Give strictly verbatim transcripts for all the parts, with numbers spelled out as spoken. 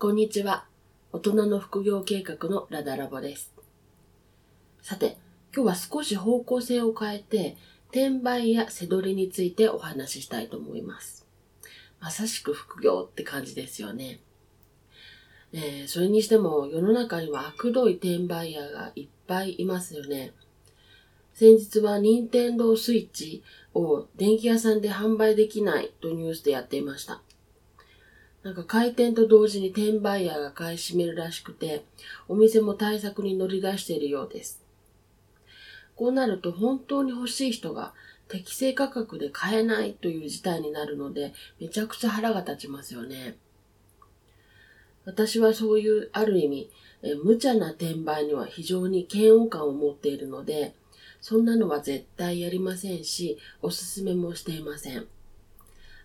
こんにちは。大人の副業計画のラダラボです。さて、今日は少し方向性を変えて、転売や背取りについてお話ししたいと思います。まさしく副業って感じですよね。えー、それにしても世の中には悪どい転売屋がいっぱいいますよね。先日は任天堂スイッチを電気屋さんで販売できないとニュースでやっていました。なんか開店と同時に転売屋が買い占めるらしくて、お店も対策に乗り出しているようです。こうなると本当に欲しい人が適正価格で買えないという事態になるので、めちゃくちゃ腹が立ちますよね。私はそういうある意味、え無茶な転売には非常に嫌悪感を持っているので、そんなのは絶対やりませんし、おすすめもしていません。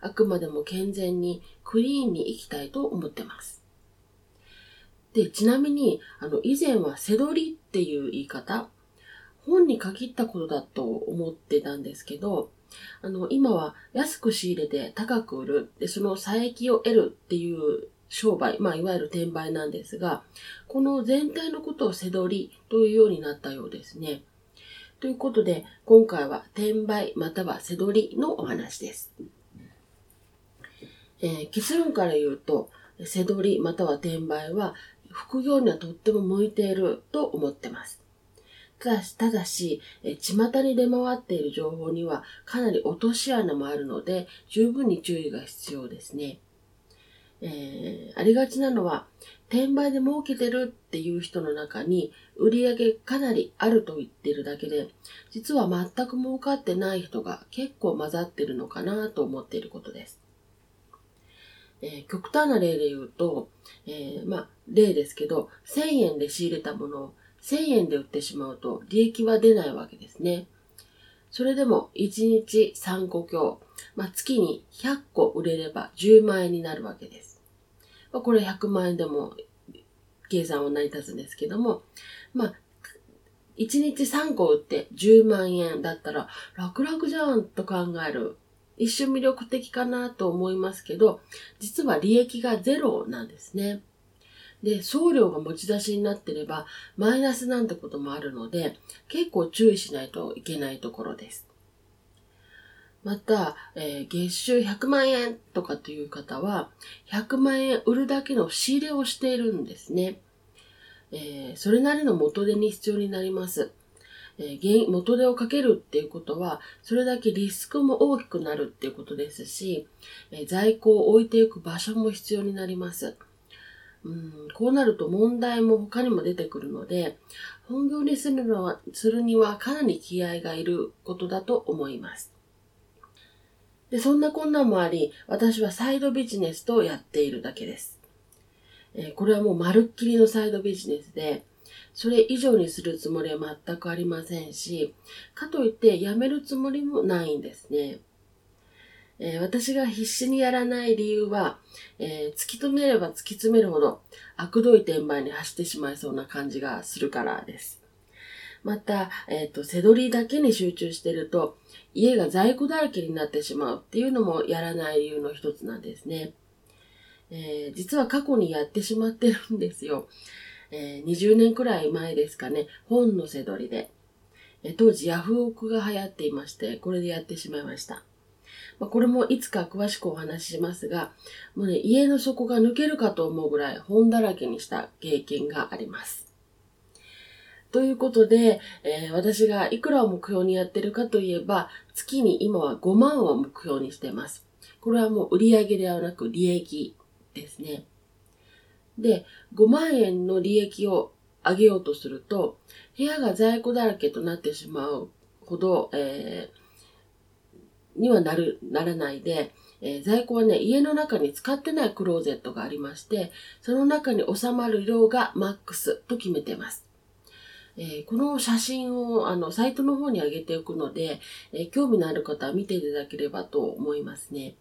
あくまでも健全にクリーンに行きたいと思ってます。で、ちなみにあの以前は背取りっていう言い方、本に限ったことだと思ってたんですけど、あの今は安く仕入れて高く売る、でその差益を得るっていう商売、まあいわゆる転売なんですが、この全体のことを背取りというようになったようですね。ということで今回は転売または背取りのお話です。えー、結論から言うと、背取りまたは転売は副業にはとっても向いていると思ってます。ただし、ただし、えー、巷に出回っている情報にはかなり落とし穴もあるので、十分に注意が必要ですね。えー、ありがちなのは、転売で儲けてるっていう人の中に売り上げかなりあると言ってるだけで、実は全く儲かってない人が結構混ざってるのかなと思っていることです。えー、極端な例で言うと、えー、まあ例ですけど、せんえんで仕入れたものをせんえんで売ってしまうと利益は出ないわけですね。それでもいちにちさんこ強、まあ、月にひゃっこ売れればじゅうまんえんになるわけです。まあ、これひゃくまんえんでも計算は成り立つんですけども、まあ、いちにちさんこ売ってじゅうまんえんだったら楽々じゃんと考える。一瞬魅力的かなと思いますけど、実は利益がゼロなんですね。で、送料が持ち出しになってればマイナスなんてこともあるので、結構注意しないといけないところです。また、えー、月収ひゃくまんえんとかという方は、ひゃくまんえん売るだけの仕入れをしているんですね。えー、それなりの元手に必要になります。元手をかけるっていうことは、それだけリスクも大きくなるっていうことですし、在庫を置いていく場所も必要になります。うん、こうなると問題も他にも出てくるので、本業にするのは、するにはかなり気合がいることだと思います。で、そんなこんなんもあり、私はサイドビジネスとやっているだけです。これはもうまるっきりのサイドビジネスで、それ以上にするつもりは全くありませんし、かといってやめるつもりもないんですね。えー、私が必死にやらない理由は、えー、突き詰めれば突き詰めるほど悪どい転売に走ってしまいそうな感じがするからです。また、えーと、背取りだけに集中していると家が在庫だらけになってしまうっていうのもやらない理由の一つなんですね。えー、実は過去にやってしまってるんですよ。にじゅうねんくらい前ですかね、本の背取りで。当時ヤフオクが流行っていまして、これでやってしまいました。これもいつか詳しくお話ししますが、もうね、家の底が抜けるかと思うぐらい本だらけにした経験があります。ということで、私がいくらを目標にやってるかといえば、月に今はごまんを目標にしています。これはもう売上ではなく利益ですね。で、ごまんえんの利益を上げようとすると、部屋が在庫だらけとなってしまうほど、えー、にはなる、ならないで、えー、在庫はね、家の中に使ってないクローゼットがありまして、その中に収まる量がマックスと決めています。えー、この写真をあのサイトの方に上げておくので、えー、興味のある方は見ていただければと思いますね。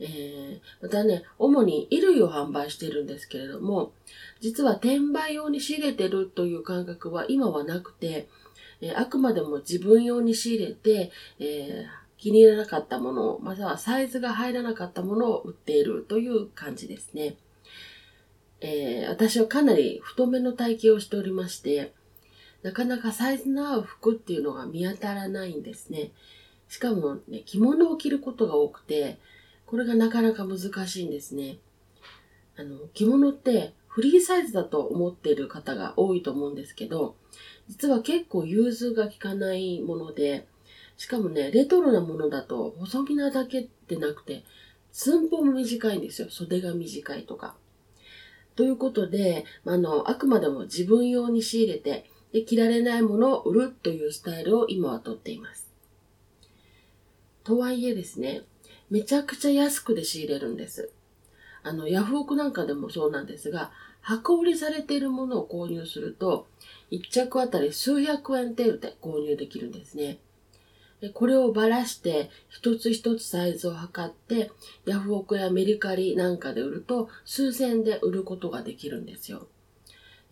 えー、またね、主に衣類を販売しているんですけれども、実は転売用に仕入れてるという感覚は今はなくて、えー、あくまでも自分用に仕入れて、えー、気に入らなかったものを、またはサイズが入らなかったものを売っているという感じですね。えー、私はかなり太めの体型をしておりまして、なかなかサイズの合う服っていうのが見当たらないんですね。しかもね、着物を着ることが多くて、これがなかなか難しいんですね。あの、着物ってフリーサイズだと思っている方が多いと思うんですけど、実は結構融通が利かないもので、しかもね、レトロなものだと細身なだけでなくて、寸法も短いんですよ。袖が短いとか。ということで、あの、あくまでも自分用に仕入れて、で着られないものを売るというスタイルを今はとっています。とはいえですね、めちゃくちゃ安くで仕入れるんです。あの、ヤフオクなんかでもそうなんですが、箱売りされているものを購入すると、いち着あたり数百円程度で購入できるんですね。でこれをばらして、一つ一つサイズを測って、ヤフオクやメリカリなんかで売ると、数千円で売ることができるんですよ。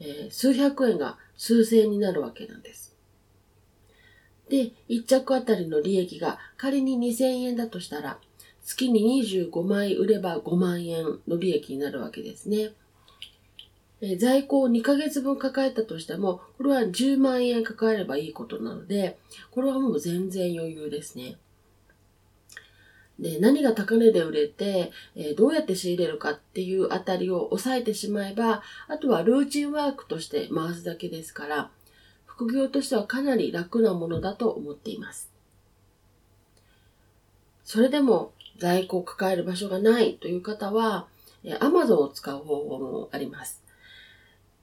えー、数百円が数千円になるわけなんです。で、いち着あたりの利益が仮ににせんえんだとしたら、月ににじゅうごまい売ればごまんえんの利益になるわけですね。え在庫をにかげつぶん抱えたとしても、これはじゅうまんえん抱えればいいことなので、これはもう全然余裕ですね。で、何が高値で売れて、えどうやって仕入れるかっていうあたりを抑えてしまえば、あとはルーチンワークとして回すだけですから、副業としてはかなり楽なものだと思っています。それでも在庫を抱える場所がないという方は、Amazon を使う方法もあります。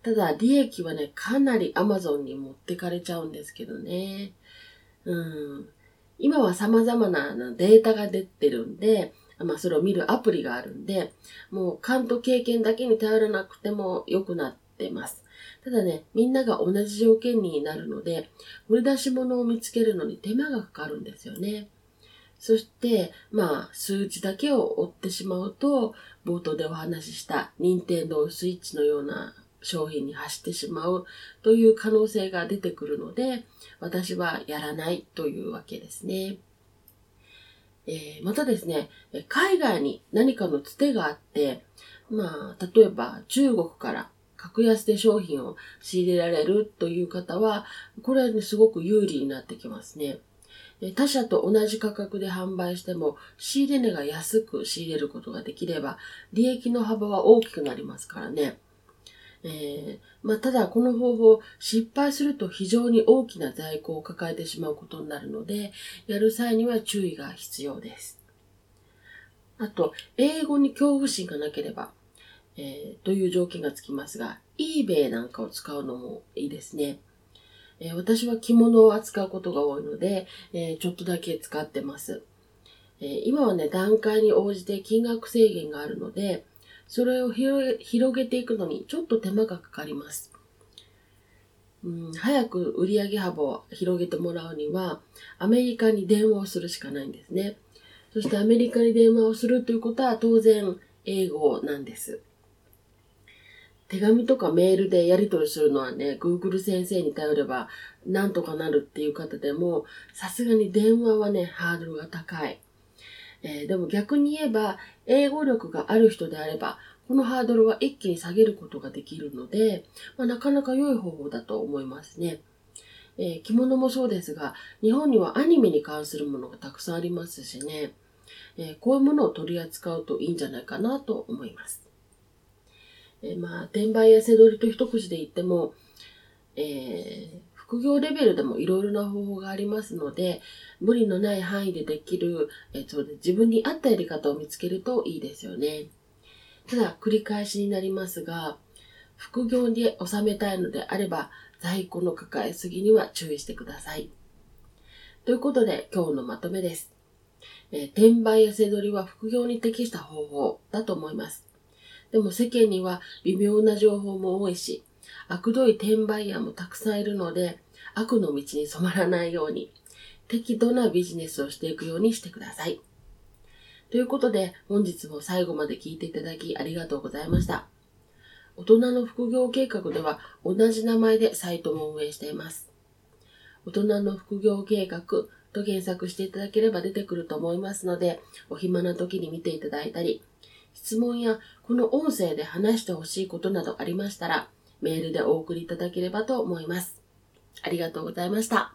ただ利益はね、かなり Amazon に持ってかれちゃうんですけどね。うん。今は様々なデータが出てるんで、まあそれを見るアプリがあるんで、もう勘と経験だけに頼らなくても良くなってます。ただね、みんなが同じ条件になるので、掘り出し物を見つけるのに手間がかかるんですよね。そして、まあ、数値だけを追ってしまうと、冒頭でお話しした任天堂スイッチのような商品に走ってしまうという可能性が出てくるので、私はやらないというわけですね。えー、またですね、海外に何かのつてがあって、まあ、例えば中国から格安で商品を仕入れられるという方は、これは、ね、すごく有利になってきますね。他社と同じ価格で販売しても仕入れ値が安く仕入れることができれば利益の幅は大きくなりますからね。えーまあ、ただこの方法失敗すると非常に大きな在庫を抱えてしまうことになるので、やる際には注意が必要です。あと、英語に恐怖心がなければ、えー、という条件がつきますが、eBay なんかを使うのもいいですね。私は着物を扱うことが多いので、ちょっとだけ使ってます。今はね、段階に応じて金額制限があるので、それを広げていくのにちょっと手間がかかります。うん、早く売上幅を広げてもらうには、アメリカに電話をするしかないんですね。そしてアメリカに電話をするということは当然英語なんです。手紙とかメールでやり取りするのはね、Google 先生に頼ればなんとかなるっていう方でも、さすがに電話はね、ハードルが高い。えー、でも逆に言えば、英語力がある人であれば、このハードルは一気に下げることができるので、まあ、なかなか良い方法だと思いますね。えー、着物もそうですが、日本にはアニメに関するものがたくさんありますしね、えー、こういうものを取り扱うといいんじゃないかなと思います。えまあ、転売や背取りと一口で言っても、えー、副業レベルでもいろいろな方法がありますので、無理のない範囲でできる、えー、そうで自分に合ったやり方を見つけるといいですよね。ただ繰り返しになりますが、副業に収めたいのであれば在庫の抱えすぎには注意してください。ということで今日のまとめです。えー、転売や背取りは副業に適した方法だと思います。でも世間には微妙な情報も多いし、悪どい転売ヤーもたくさんいるので、悪の道に染まらないように、適度なビジネスをしていくようにしてください。ということで、本日も最後まで聞いていただきありがとうございました。大人の副業計画では同じ名前でサイトも運営しています。大人の副業計画と検索していただければ出てくると思いますので、お暇な時に見ていただいたり、質問やこの音声で話してほしいことなどありましたら、メールでお送りいただければと思います。ありがとうございました。